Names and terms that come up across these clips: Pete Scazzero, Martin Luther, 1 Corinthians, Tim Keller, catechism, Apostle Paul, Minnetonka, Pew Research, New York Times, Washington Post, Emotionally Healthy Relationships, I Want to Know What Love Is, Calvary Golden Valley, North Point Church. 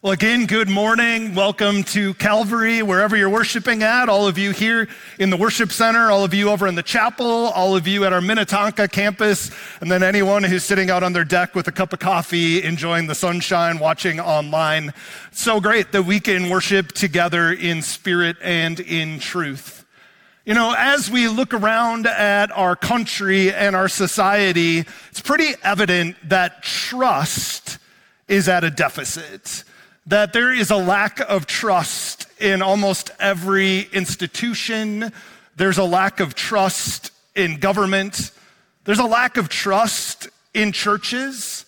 Well, again, good morning. Welcome to Calvary, wherever you're worshiping at. All of you here in the worship center, all of you over in the chapel, all of you at our Minnetonka campus, and then anyone who's sitting out on their deck with a cup of coffee, enjoying the sunshine, watching online. It's so great that we can worship together in spirit and in truth. You know, as we look around at our country and our society, it's pretty evident that trust is at a deficit. That there is a lack of trust in almost every institution. There's a lack of trust in government. There's a lack of trust in churches.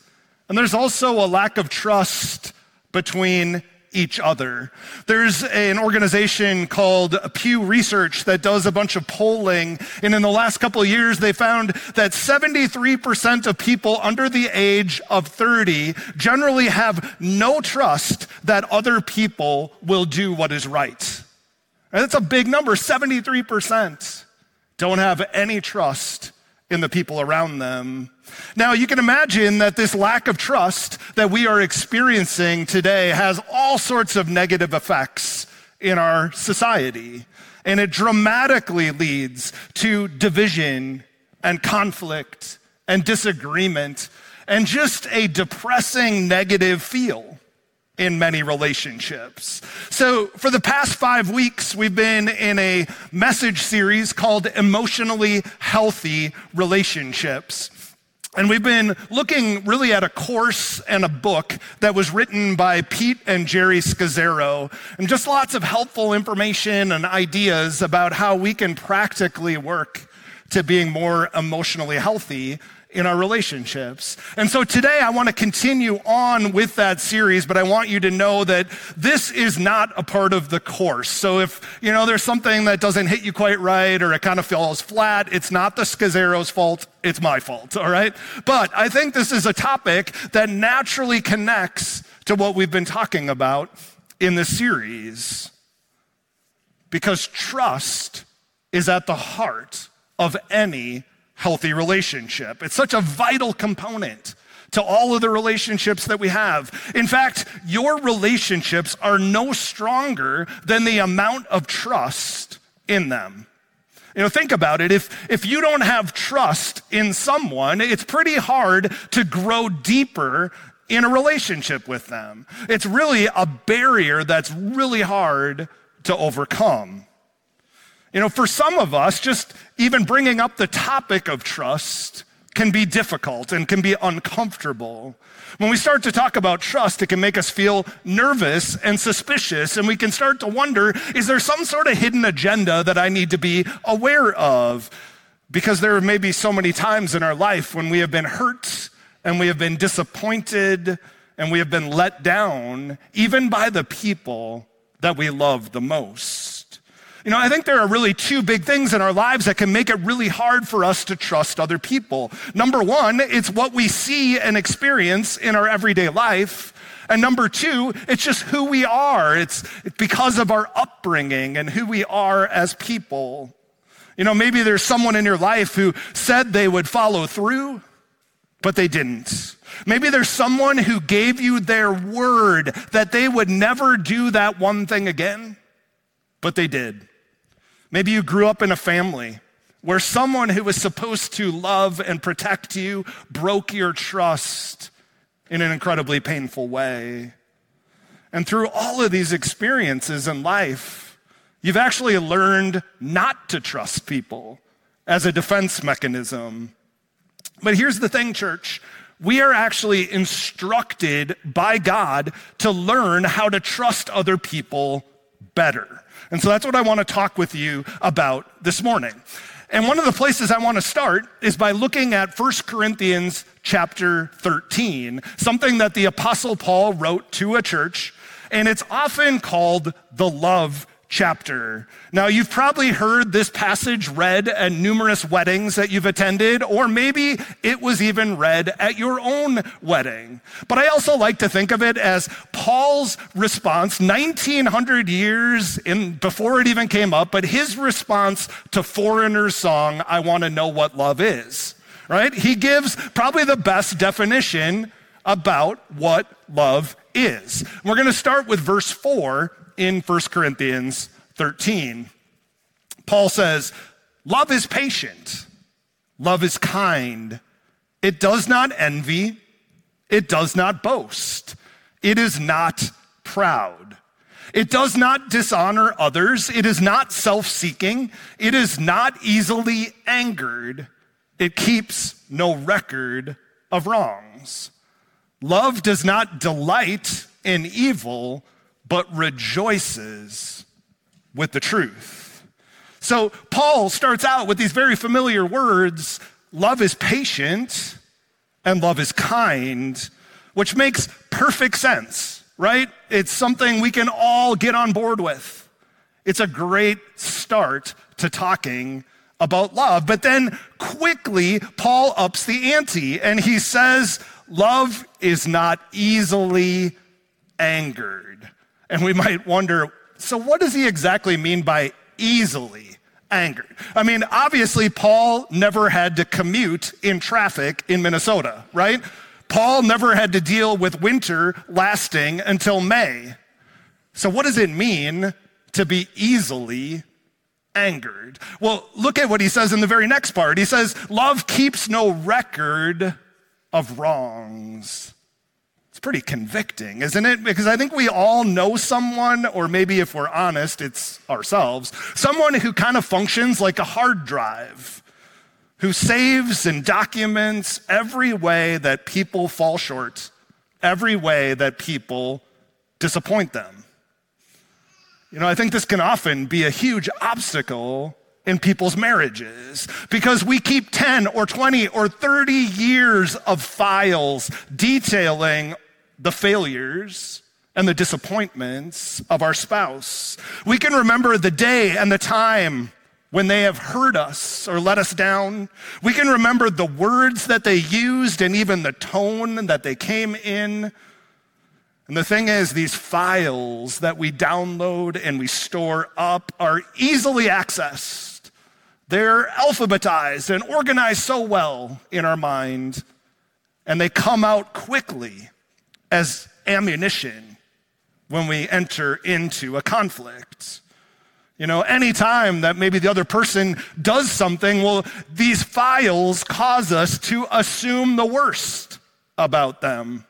And there's also a lack of trust between each other. There's an organization called Pew Research that does a bunch of polling. And in the last couple of years, they found that 73% of people under the age of 30 generally have no trust that other people will do what is right. And that's a big number. 73% don't have any trust in the people around them. Now, you can imagine that this lack of trust that we are experiencing today has all sorts of negative effects in our society, and it dramatically leads to division and conflict and disagreement and just a depressing negative feel in many relationships. So for the past 5 weeks, we've been in a message series called Emotionally Healthy Relationships. And we've been looking really at a course and a book that was written by Pete and Jerry Scazzero, and just lots of helpful information and ideas about how we can practically work to being more emotionally healthy in our relationships. And so today I want to continue on with that series, but I want you to know that this is not a part of the course. So if, you know, there's something that doesn't hit you quite right or it kind of falls flat, it's not the Scazzero's fault. It's my fault, all right? But I think this is a topic that naturally connects to what we've been talking about in this series, because trust is at the heart of any healthy relationship. It's such a vital component to all of the relationships that we have. In fact, your relationships are no stronger than the amount of trust in them. You know, think about it. If you don't have trust in someone, it's pretty hard to grow deeper in a relationship with them. It's really a barrier that's really hard to overcome. You know, for some of us, just even bringing up the topic of trust can be difficult and can be uncomfortable. When we start to talk about trust, it can make us feel nervous and suspicious, and we can start to wonder, is there some sort of hidden agenda that I need to be aware of? Because there may be so many times in our life when we have been hurt and we have been disappointed and we have been let down, even by the people that we love the most. You know, I think there are really two big things in our lives that can make it really hard for us to trust other people. Number one, it's what we see and experience in our everyday life. And number two, it's just who we are. It's because of our upbringing and who we are as people. You know, maybe there's someone in your life who said they would follow through, but they didn't. Maybe there's someone who gave you their word that they would never do that one thing again, but they did. Maybe you grew up in a family where someone who was supposed to love and protect you broke your trust in an incredibly painful way. And through all of these experiences in life, you've actually learned not to trust people as a defense mechanism. But here's the thing, church. We are actually instructed by God to learn how to trust other people better. And so that's what I want to talk with you about this morning. And one of the places I want to start is by looking at 1 Corinthians chapter 13, something that the Apostle Paul wrote to a church, and it's often called the love chapter. Now, you've probably heard this passage read at numerous weddings that you've attended, or maybe it was even read at your own wedding. But I also like to think of it as Paul's response, 1900 years in before it even came up, but his response to Foreigner's song, I Want to Know What Love Is, right? He gives probably the best definition about what love is. We're going to start with verse 4 in 1 Corinthians 13. Paul says, love is patient. Love is kind. It does not envy. It does not boast. It is not proud. It does not dishonor others. It is not self-seeking. It is not easily angered. It keeps no record of wrongs. Love does not delight in evil, but rejoices with the truth. So Paul starts out with these very familiar words, love is patient and love is kind, which makes perfect sense, right? It's something we can all get on board with. It's a great start to talking about love. But then quickly, Paul ups the ante and he says, love is not easily angered. And we might wonder, so what does he exactly mean by easily angered? I mean, obviously, Paul never had to commute in traffic in Minnesota, right? Paul never had to deal with winter lasting until May. So what does it mean to be easily angered? Well, look at what he says in the very next part. He says, love keeps no record of wrongs. It's pretty convicting, isn't it? Because I think we all know someone, or maybe if we're honest, it's ourselves, someone who kind of functions like a hard drive, who saves and documents every way that people fall short, every way that people disappoint them. You know, I think this can often be a huge obstacle in people's marriages because we keep 10 or 20 or 30 years of files detailing the failures and the disappointments of our spouse. We can remember the day and the time when they have hurt us or let us down. We can remember the words that they used and even the tone that they came in. And the thing is, these files that we download and we store up are easily accessed. They're alphabetized and organized so well in our mind, and they come out quickly as ammunition when we enter into a conflict. You know, any time that maybe the other person does something, well, these files cause us to assume the worst about them.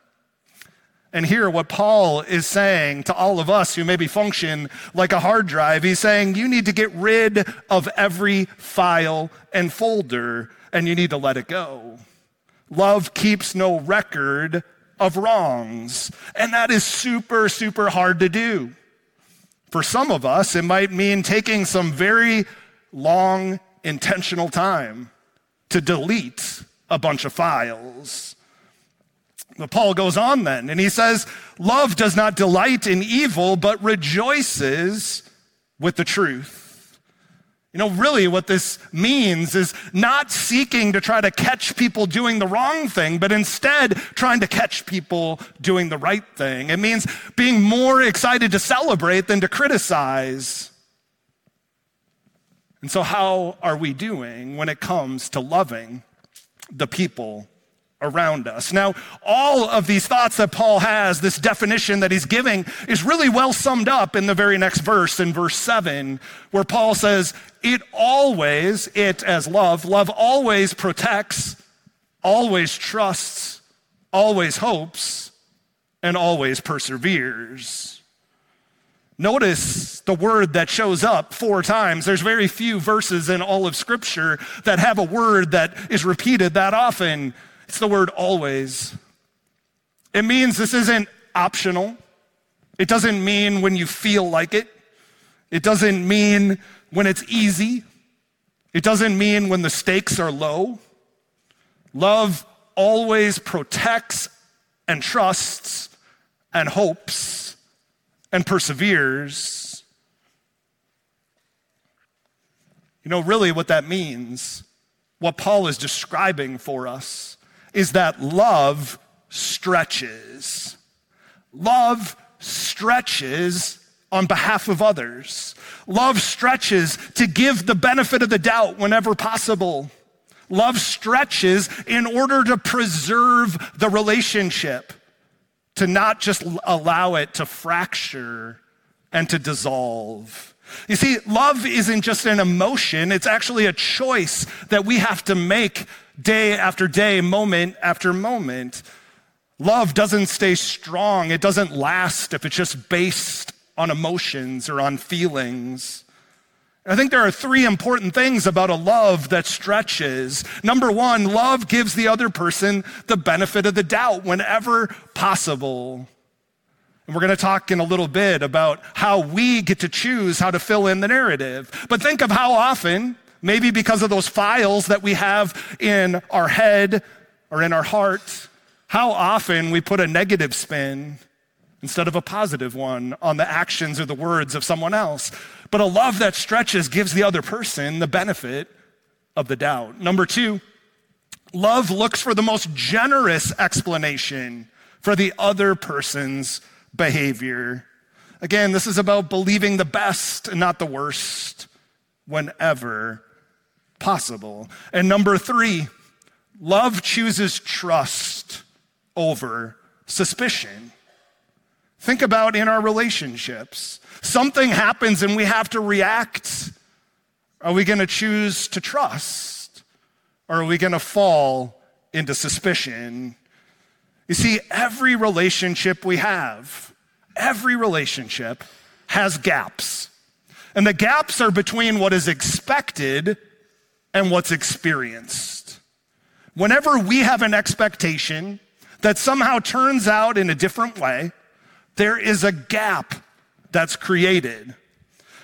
And here, what Paul is saying to all of us who maybe function like a hard drive, he's saying you need to get rid of every file and folder, and you need to let it go. Love keeps no record of wrongs, and that is super, super hard to do. For some of us, it might mean taking some very long, intentional time to delete a bunch of files. But Paul goes on then, and he says, love does not delight in evil, but rejoices with the truth. You know, really what this means is not seeking to try to catch people doing the wrong thing, but instead trying to catch people doing the right thing. It means being more excited to celebrate than to criticize. And so how are we doing when it comes to loving the people around us? Now, all of these thoughts that Paul has, this definition that he's giving, is really well summed up in the very next verse, in verse 7, where Paul says, love always protects, always trusts, always hopes, and always perseveres. Notice the word that shows up 4 times. There's very few verses in all of Scripture that have a word that is repeated that often. It's the word always. It means this isn't optional. It doesn't mean when you feel like it. It doesn't mean when it's easy. It doesn't mean when the stakes are low. Love always protects and trusts and hopes and perseveres. You know, really what that means, what Paul is describing for us, is that love stretches. Love stretches on behalf of others. Love stretches to give the benefit of the doubt whenever possible. Love stretches in order to preserve the relationship, to not just allow it to fracture and to dissolve. You see, love isn't just an emotion, it's actually a choice that we have to make day after day, moment after moment. Love doesn't stay strong, it doesn't last if it's just based on emotions or on feelings. I think there are three important things about a love that stretches. Number one, love gives the other person the benefit of the doubt whenever possible. And we're going to talk in a little bit about how we get to choose how to fill in the narrative. But think of how often, maybe because of those files that we have in our head or in our heart, how often we put a negative spin instead of a positive one on the actions or the words of someone else. But a love that stretches gives the other person the benefit of the doubt. Number two, love looks for the most generous explanation for the other person's behavior. Again, this is about believing the best and not the worst whenever possible. And number three, love chooses trust over suspicion. Think about in our relationships. Something happens and we have to react. Are we going to choose to trust? Or are we going to fall into suspicion? You see, every relationship we have, every relationship has gaps. And the gaps are between what is expected and what's experienced. Whenever we have an expectation that somehow turns out in a different way, there is a gap that's created.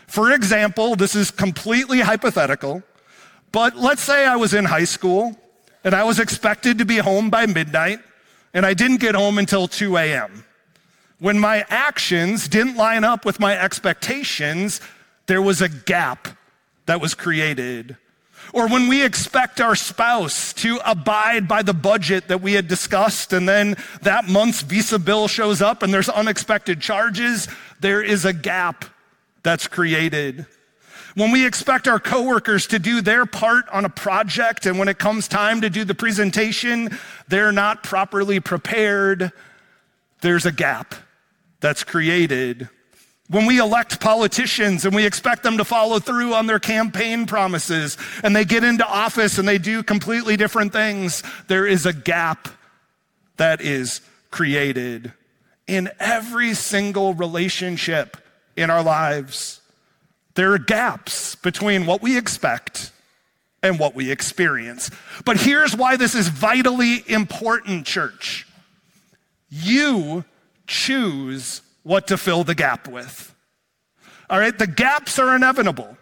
For example, this is completely hypothetical, but let's say I was in high school and I was expected to be home by midnight and I didn't get home until 2 a.m. When my actions didn't line up with my expectations, there was a gap that was created. Or when we expect our spouse to abide by the budget that we had discussed, and then that month's Visa bill shows up and there's unexpected charges, there is a gap that's created. When we expect our coworkers to do their part on a project, and when it comes time to do the presentation, they're not properly prepared, there's a gap that's created. When we elect politicians and we expect them to follow through on their campaign promises and they get into office and they do completely different things, there is a gap that is created in every single relationship in our lives. There are gaps between what we expect and what we experience. But here's why this is vitally important, church. You choose what to fill the gap with. All right, the gaps are inevitable.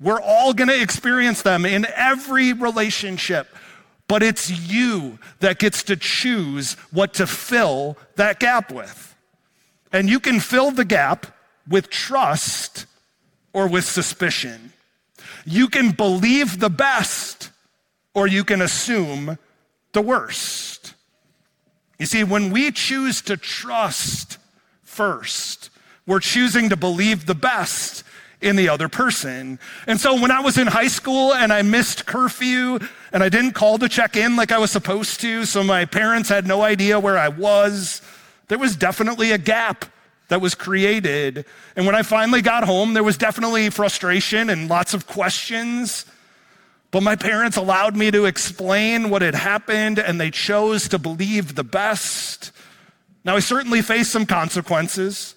We're all gonna experience them in every relationship, but it's you that gets to choose what to fill that gap with. And you can fill the gap with trust or with suspicion. You can believe the best or you can assume the worst. You see, when we choose to trust first, we're choosing to believe the best in the other person. And so when I was in high school and I missed curfew and I didn't call to check in like I was supposed to, so my parents had no idea where I was, there was definitely a gap that was created. And when I finally got home, there was definitely frustration and lots of questions. But my parents allowed me to explain what had happened and they chose to believe the best. Now, I certainly faced some consequences,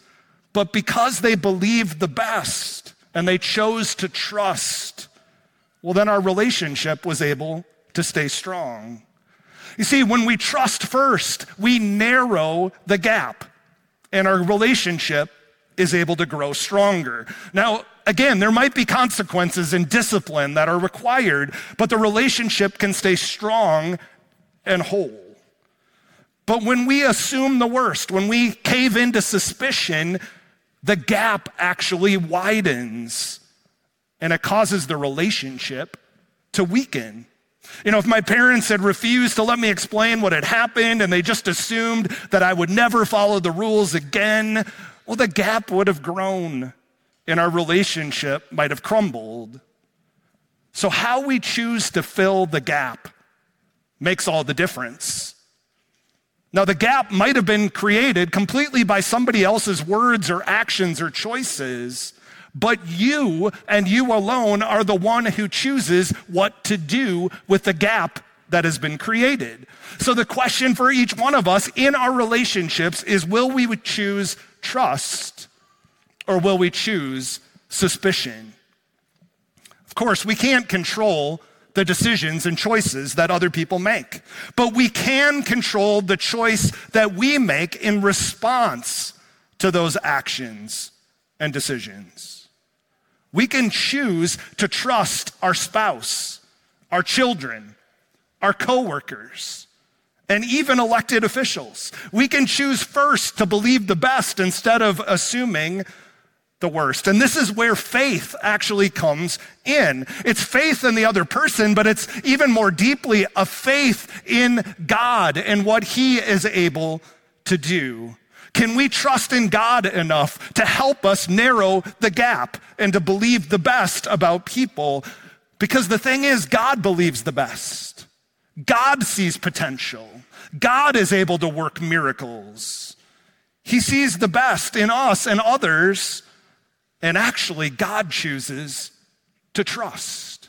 but because they believed the best and they chose to trust, well, then our relationship was able to stay strong. You see, when we trust first, we narrow the gap and our relationship is able to grow stronger. Now, again, there might be consequences and discipline that are required, but the relationship can stay strong and whole. But when we assume the worst, when we cave into suspicion, the gap actually widens and it causes the relationship to weaken. You know, if my parents had refused to let me explain what had happened and they just assumed that I would never follow the rules again, well, the gap would have grown and our relationship might have crumbled. So how we choose to fill the gap makes all the difference. Now, the gap might have been created completely by somebody else's words or actions or choices, but you and you alone are the one who chooses what to do with the gap that has been created. So the question for each one of us in our relationships is, will we choose trust or will we choose suspicion? Of course, we can't control the decisions and choices that other people make, but we can control the choice that we make in response to those actions and decisions. We can choose to trust our spouse, our children, our coworkers, and even elected officials. We can choose first to believe the best instead of assuming the worst. And this is where faith actually comes in. It's faith in the other person, but it's even more deeply a faith in God and what He is able to do. Can we trust in God enough to help us narrow the gap and to believe the best about people? Because the thing is, God believes the best. God sees potential. God is able to work miracles. He sees the best in us and others. And actually, God chooses to trust.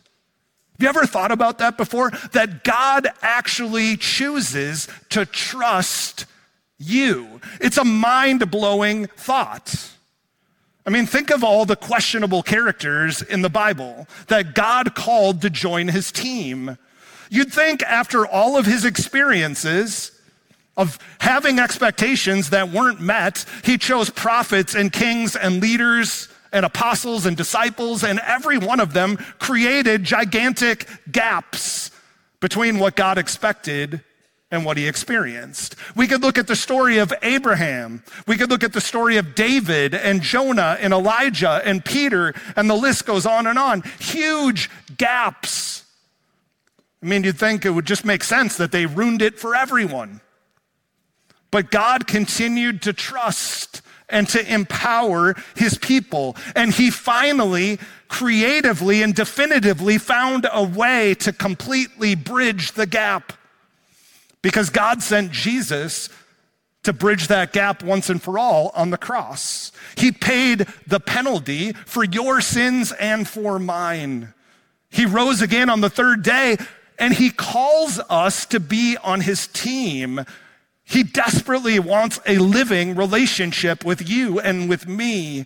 Have you ever thought about that before? That God actually chooses to trust you. It's a mind-blowing thought. I mean, think of all the questionable characters in the Bible that God called to join His team. You'd think after all of his experiences of having expectations that weren't met, he chose prophets and kings and leaders and apostles and disciples, and every one of them created gigantic gaps between what God expected and what he experienced. We could look at the story of Abraham. We could look at the story of David and Jonah and Elijah and Peter, and the list goes on and on. Huge gaps. I mean, you'd think it would just make sense that they ruined it for everyone. But God continued to trust and to empower his people. And he finally, creatively and definitively found a way to completely bridge the gap, because God sent Jesus to bridge that gap once and for all on the cross. He paid the penalty for your sins and for mine. He rose again on the third day, and he calls us to be on his team. He desperately wants a living relationship with you and with me.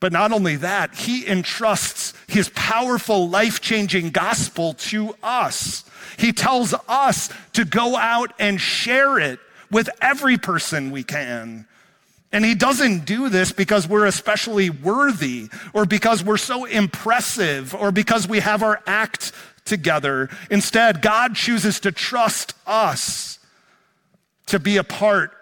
But not only that, he entrusts his powerful, life-changing gospel to us. He tells us to go out and share it with every person we can. And he doesn't do this because we're especially worthy or because we're so impressive or because we have our act together. Instead, God chooses to trust us to be a part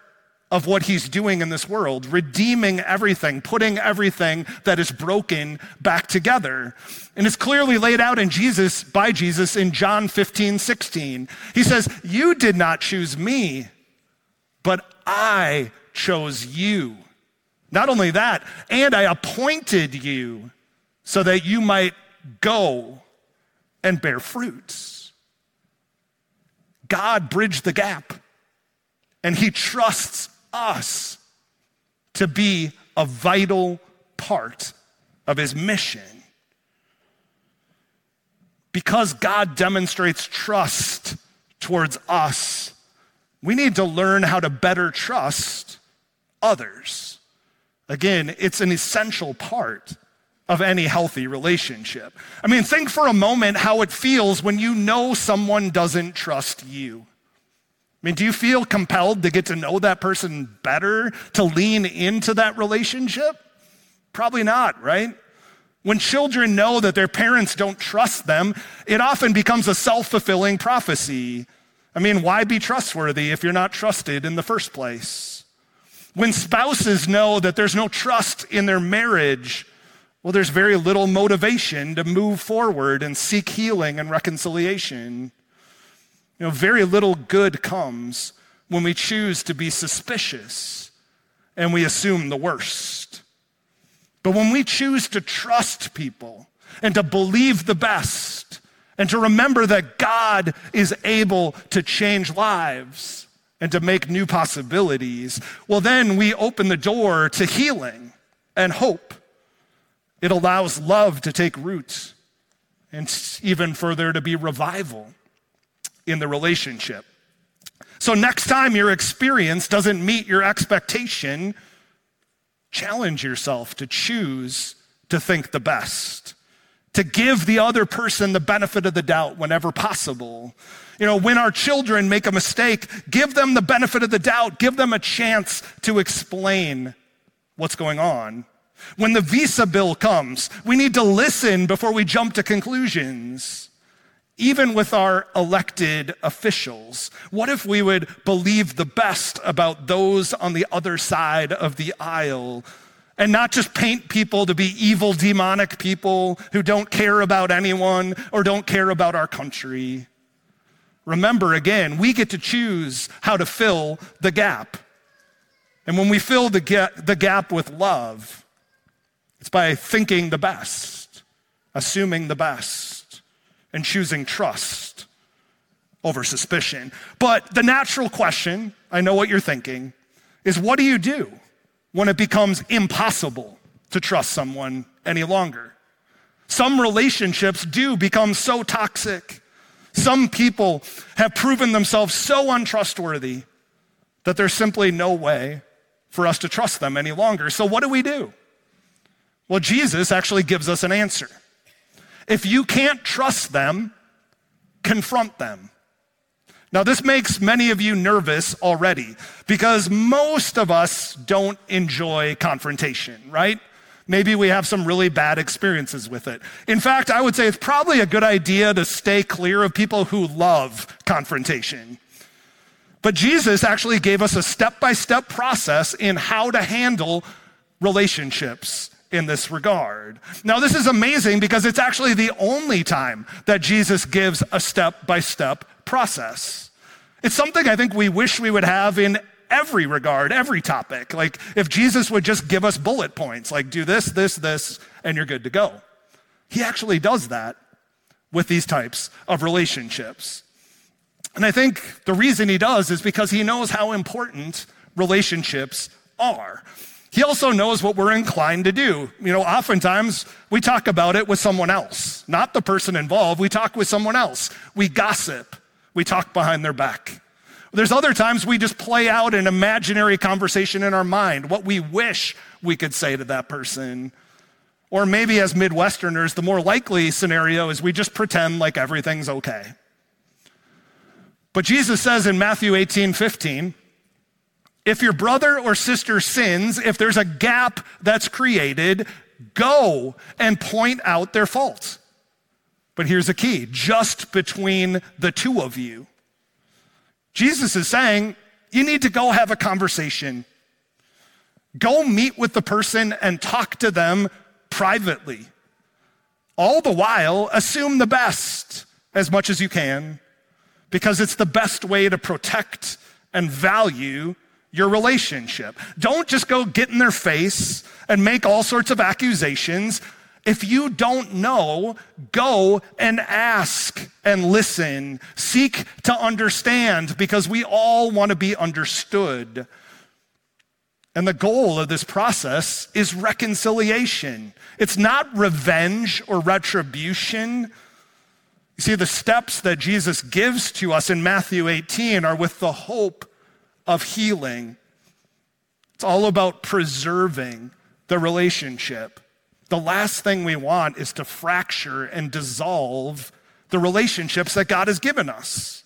of what he's doing in this world, redeeming everything, putting everything that is broken back together. And it's clearly laid out in Jesus, by Jesus, in John 15:16. He says, "You did not choose me, but I chose you. Not only that, and I appointed you so that you might go and bear fruits." God bridged the gap, and he trusts us to be a vital part of his mission. Because God demonstrates trust towards us, we need to learn how to better trust others. Again, it's an essential part of any healthy relationship. I mean, think for a moment how it feels when you know someone doesn't trust you. I mean, do you feel compelled to get to know that person better, to lean into that relationship? Probably not, right? When children know that their parents don't trust them, it often becomes a self-fulfilling prophecy. I mean, why be trustworthy if you're not trusted in the first place? When spouses know that there's no trust in their marriage, well, there's very little motivation to move forward and seek healing and reconciliation. You know, very little good comes when we choose to be suspicious and we assume the worst. But when we choose to trust people and to believe the best and to remember that God is able to change lives, and to make new possibilities, well, then we open the door to healing and hope. It allows love to take root and even further to be revival in the relationship. So next time your experience doesn't meet your expectation, challenge yourself to choose to think the best, to give the other person the benefit of the doubt whenever possible. You know, when our children make a mistake, give them the benefit of the doubt, give them a chance to explain what's going on. When the visa bill comes, we need to listen before we jump to conclusions. Even with our elected officials, what if we would believe the best about those on the other side of the aisle and not just paint people to be evil, demonic people who don't care about anyone or don't care about our country? Remember, again, we get to choose how to fill the gap. And when we fill the gap with love, it's by thinking the best, assuming the best, and choosing trust over suspicion. But the natural question, I know what you're thinking, is what do you do when it becomes impossible to trust someone any longer? Some relationships do become so toxic. Some people have proven themselves so untrustworthy that there's simply no way for us to trust them any longer. So what do we do? Well, Jesus actually gives us an answer. If you can't trust them, confront them. Now, this makes many of you nervous already because most of us don't enjoy confrontation, right? Maybe we have some really bad experiences with it. In fact, I would say it's probably a good idea to stay clear of people who love confrontation. But Jesus actually gave us a step-by-step process in how to handle relationships in this regard. Now, this is amazing because it's actually the only time that Jesus gives a step-by-step process. It's something I think we wish we would have in every regard, every topic. Like if Jesus would just give us bullet points, like do this, this, this, and you're good to go. He actually does that with these types of relationships. And I think the reason he does is because he knows how important relationships are. He also knows what we're inclined to do. You know, oftentimes we talk about it with someone else, not the person involved. We talk with someone else. We gossip. We talk behind their back. There's other times we just play out an imaginary conversation in our mind, what we wish we could say to that person. Or maybe as Midwesterners, the more likely scenario is we just pretend like everything's okay. But Jesus says in Matthew 18:15, if your brother or sister sins, if there's a gap that's created, go and point out their fault. But here's the key, just between the two of you. Jesus is saying, you need to go have a conversation. Go meet with the person and talk to them privately. All the while, assume the best as much as you can, because it's the best way to protect and value your relationship. Don't just go get in their face and make all sorts of accusations. If you don't know, go and ask and listen. Seek to understand because we all want to be understood. And the goal of this process is reconciliation. It's not revenge or retribution. You see, the steps that Jesus gives to us in Matthew 18 are with the hope of healing. It's all about preserving the relationship. The last thing we want is to fracture and dissolve the relationships that God has given us.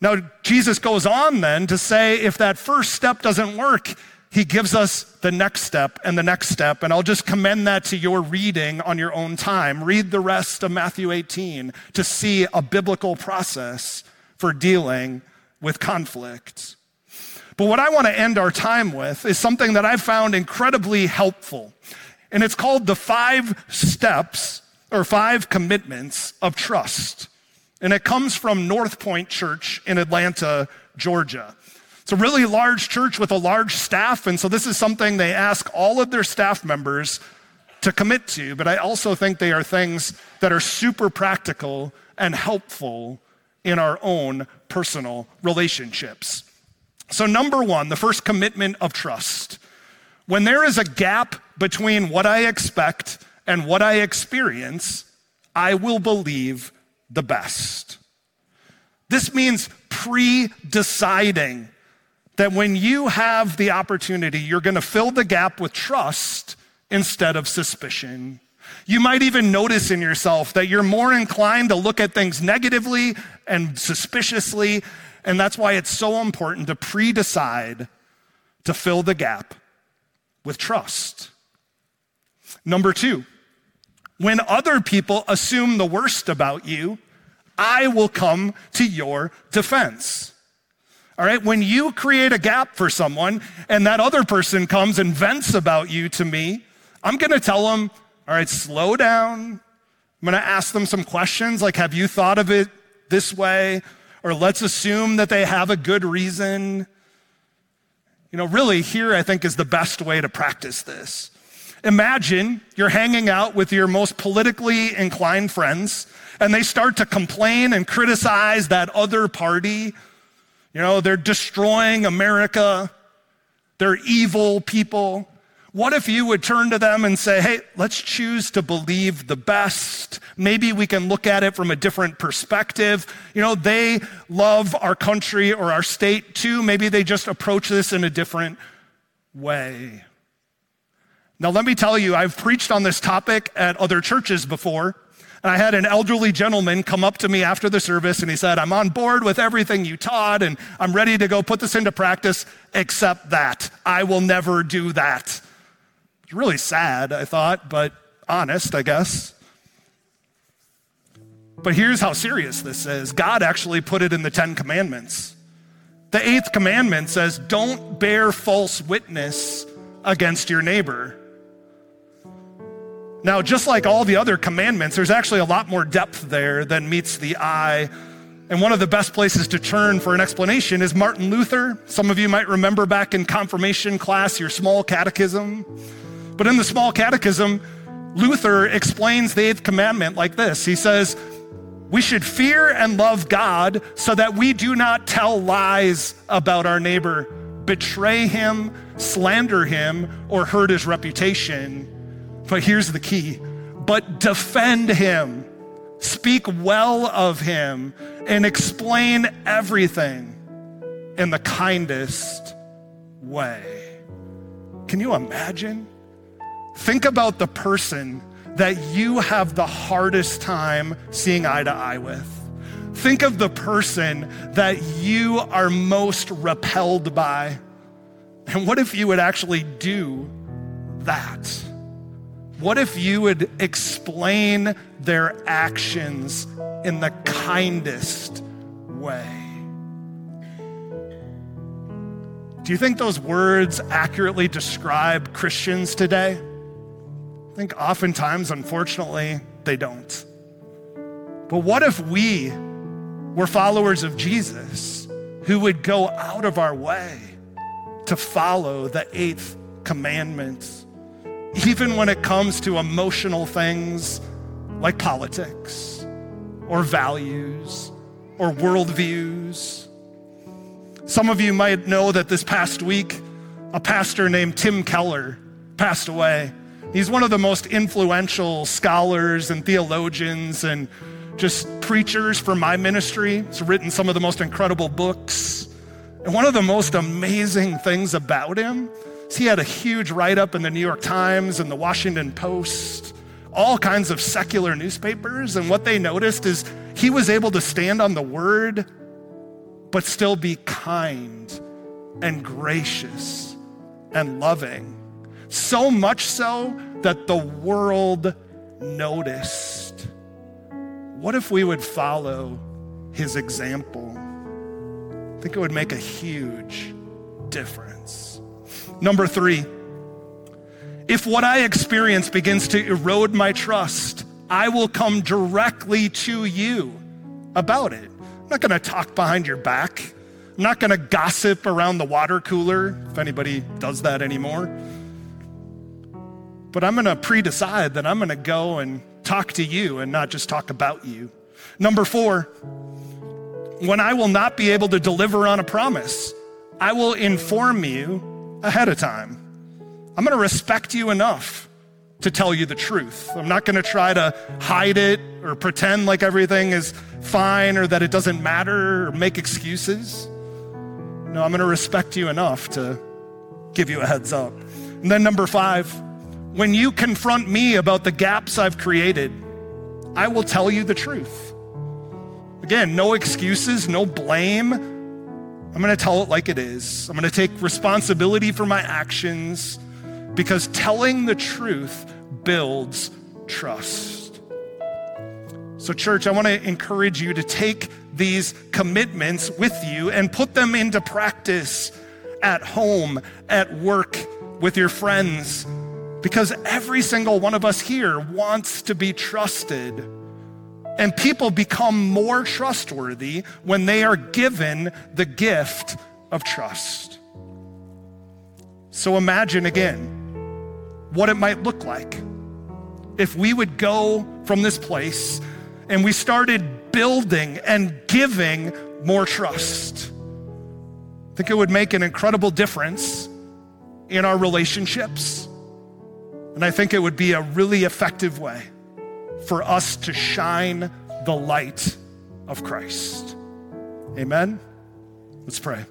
Now, Jesus goes on then to say, if that first step doesn't work, he gives us the next step and the next step. And I'll just commend that to your reading on your own time. Read the rest of Matthew 18 to see a biblical process for dealing with conflict. But what I want to end our time with is something that I've found incredibly helpful. And it's called the 5 steps or 5 commitments of trust. And it comes from North Point Church in Atlanta, Georgia. It's a really large church with a large staff. And so this is something they ask all of their staff members to commit to. But I also think they are things that are super practical and helpful in our own personal relationships. So number one, the first commitment of trust. When there is a gap between what I expect and what I experience, I will believe the best. This means pre-deciding that when you have the opportunity, you're gonna fill the gap with trust instead of suspicion. You might even notice in yourself that you're more inclined to look at things negatively and suspiciously, and that's why it's so important to pre-decide to fill the gap with trust. Number two, when other people assume the worst about you, I will come to your defense. All right, when you create a gap for someone and that other person comes and vents about you to me, I'm gonna tell them, all right, slow down. I'm gonna ask them some questions like, have you thought of it this way? Or let's assume that they have a good reason. You know, really here I think is the best way to practice this. Imagine you're hanging out with your most politically inclined friends and they start to complain and criticize that other party. You know, they're destroying America. They're evil people. What if you would turn to them and say, hey, let's choose to believe the best. Maybe we can look at it from a different perspective. You know, they love our country or our state too. Maybe they just approach this in a different way. Now, let me tell you, I've preached on this topic at other churches before. And I had an elderly gentleman come up to me after the service and he said, I'm on board with everything you taught and I'm ready to go put this into practice, except that I will never do that. It's really sad, I thought, but honest, I guess. But here's how serious this is. God actually put it in the 10 commandments. The 8th commandment says, don't bear false witness against your neighbor. Now, just like all the other commandments, there's actually a lot more depth there than meets the eye. And one of the best places to turn for an explanation is Martin Luther. Some of you might remember back in confirmation class, your small catechism. But in the small catechism, Luther explains the 8th commandment like this. He says, we should fear and love God so that we do not tell lies about our neighbor, betray him, slander him, or hurt his reputation. But here's the key, but defend him, speak well of him, and explain everything in the kindest way. Can you imagine? Think about the person that you have the hardest time seeing eye to eye with. Think of the person that you are most repelled by. And what if you would actually do that? What if you would explain their actions in the kindest way? Do you think those words accurately describe Christians today? I think oftentimes, unfortunately, they don't. But what if we were followers of Jesus who would go out of our way to follow the 8th commandment? Even when it comes to emotional things like politics or values or worldviews. Some of you might know that this past week, a pastor named Tim Keller passed away. He's one of the most influential scholars and theologians and just preachers for my ministry. He's written some of the most incredible books. And one of the most amazing things about him, he had a huge write-up in the New York Times and the Washington Post, all kinds of secular newspapers. And what they noticed is he was able to stand on the word, but still be kind and gracious and loving. So much so that the world noticed. What if we would follow his example? I think it would make a huge difference. Number three, if what I experience begins to erode my trust, I will come directly to you about it. I'm not gonna talk behind your back. I'm not gonna gossip around the water cooler, if anybody does that anymore. But I'm gonna pre-decide that I'm gonna go and talk to you and not just talk about you. Number four, when I will not be able to deliver on a promise, I will inform you ahead of time. I'm gonna respect you enough to tell you the truth. I'm not gonna try to hide it or pretend like everything is fine or that it doesn't matter or make excuses. No, I'm gonna respect you enough to give you a heads up. And then 5, when you confront me about the gaps I've created, I will tell you the truth. Again, no excuses, no blame. I'm gonna tell it like it is. I'm gonna take responsibility for my actions because telling the truth builds trust. So church, I wanna encourage you to take these commitments with you and put them into practice at home, at work, with your friends, because every single one of us here wants to be trusted. And people become more trustworthy when they are given the gift of trust. So imagine again what it might look like if we would go from this place and we started building and giving more trust. I think it would make an incredible difference in our relationships. And I think it would be a really effective way for us to shine the light of Christ. Amen? Let's pray.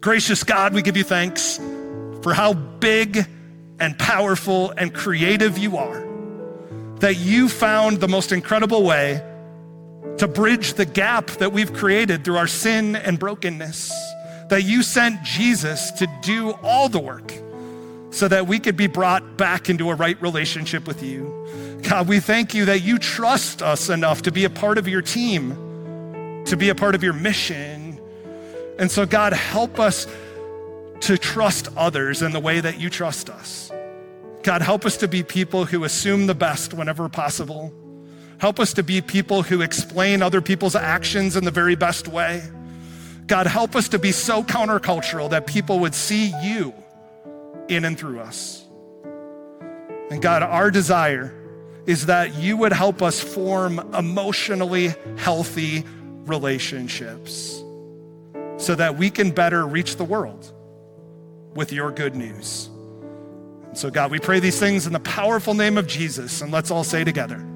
Gracious God, we give you thanks for how big and powerful and creative you are, that you found the most incredible way to bridge the gap that we've created through our sin and brokenness, that you sent Jesus to do all the work so that we could be brought back into a right relationship with you. God, we thank you that you trust us enough to be a part of your team, to be a part of your mission. And so God, help us to trust others in the way that you trust us. God, help us to be people who assume the best whenever possible. Help us to be people who explain other people's actions in the very best way. God, help us to be so countercultural that people would see you in and through us. And God, our desire is that you would help us form emotionally healthy relationships so that we can better reach the world with your good news. And so God, we pray these things in the powerful name of Jesus, and let's all say together,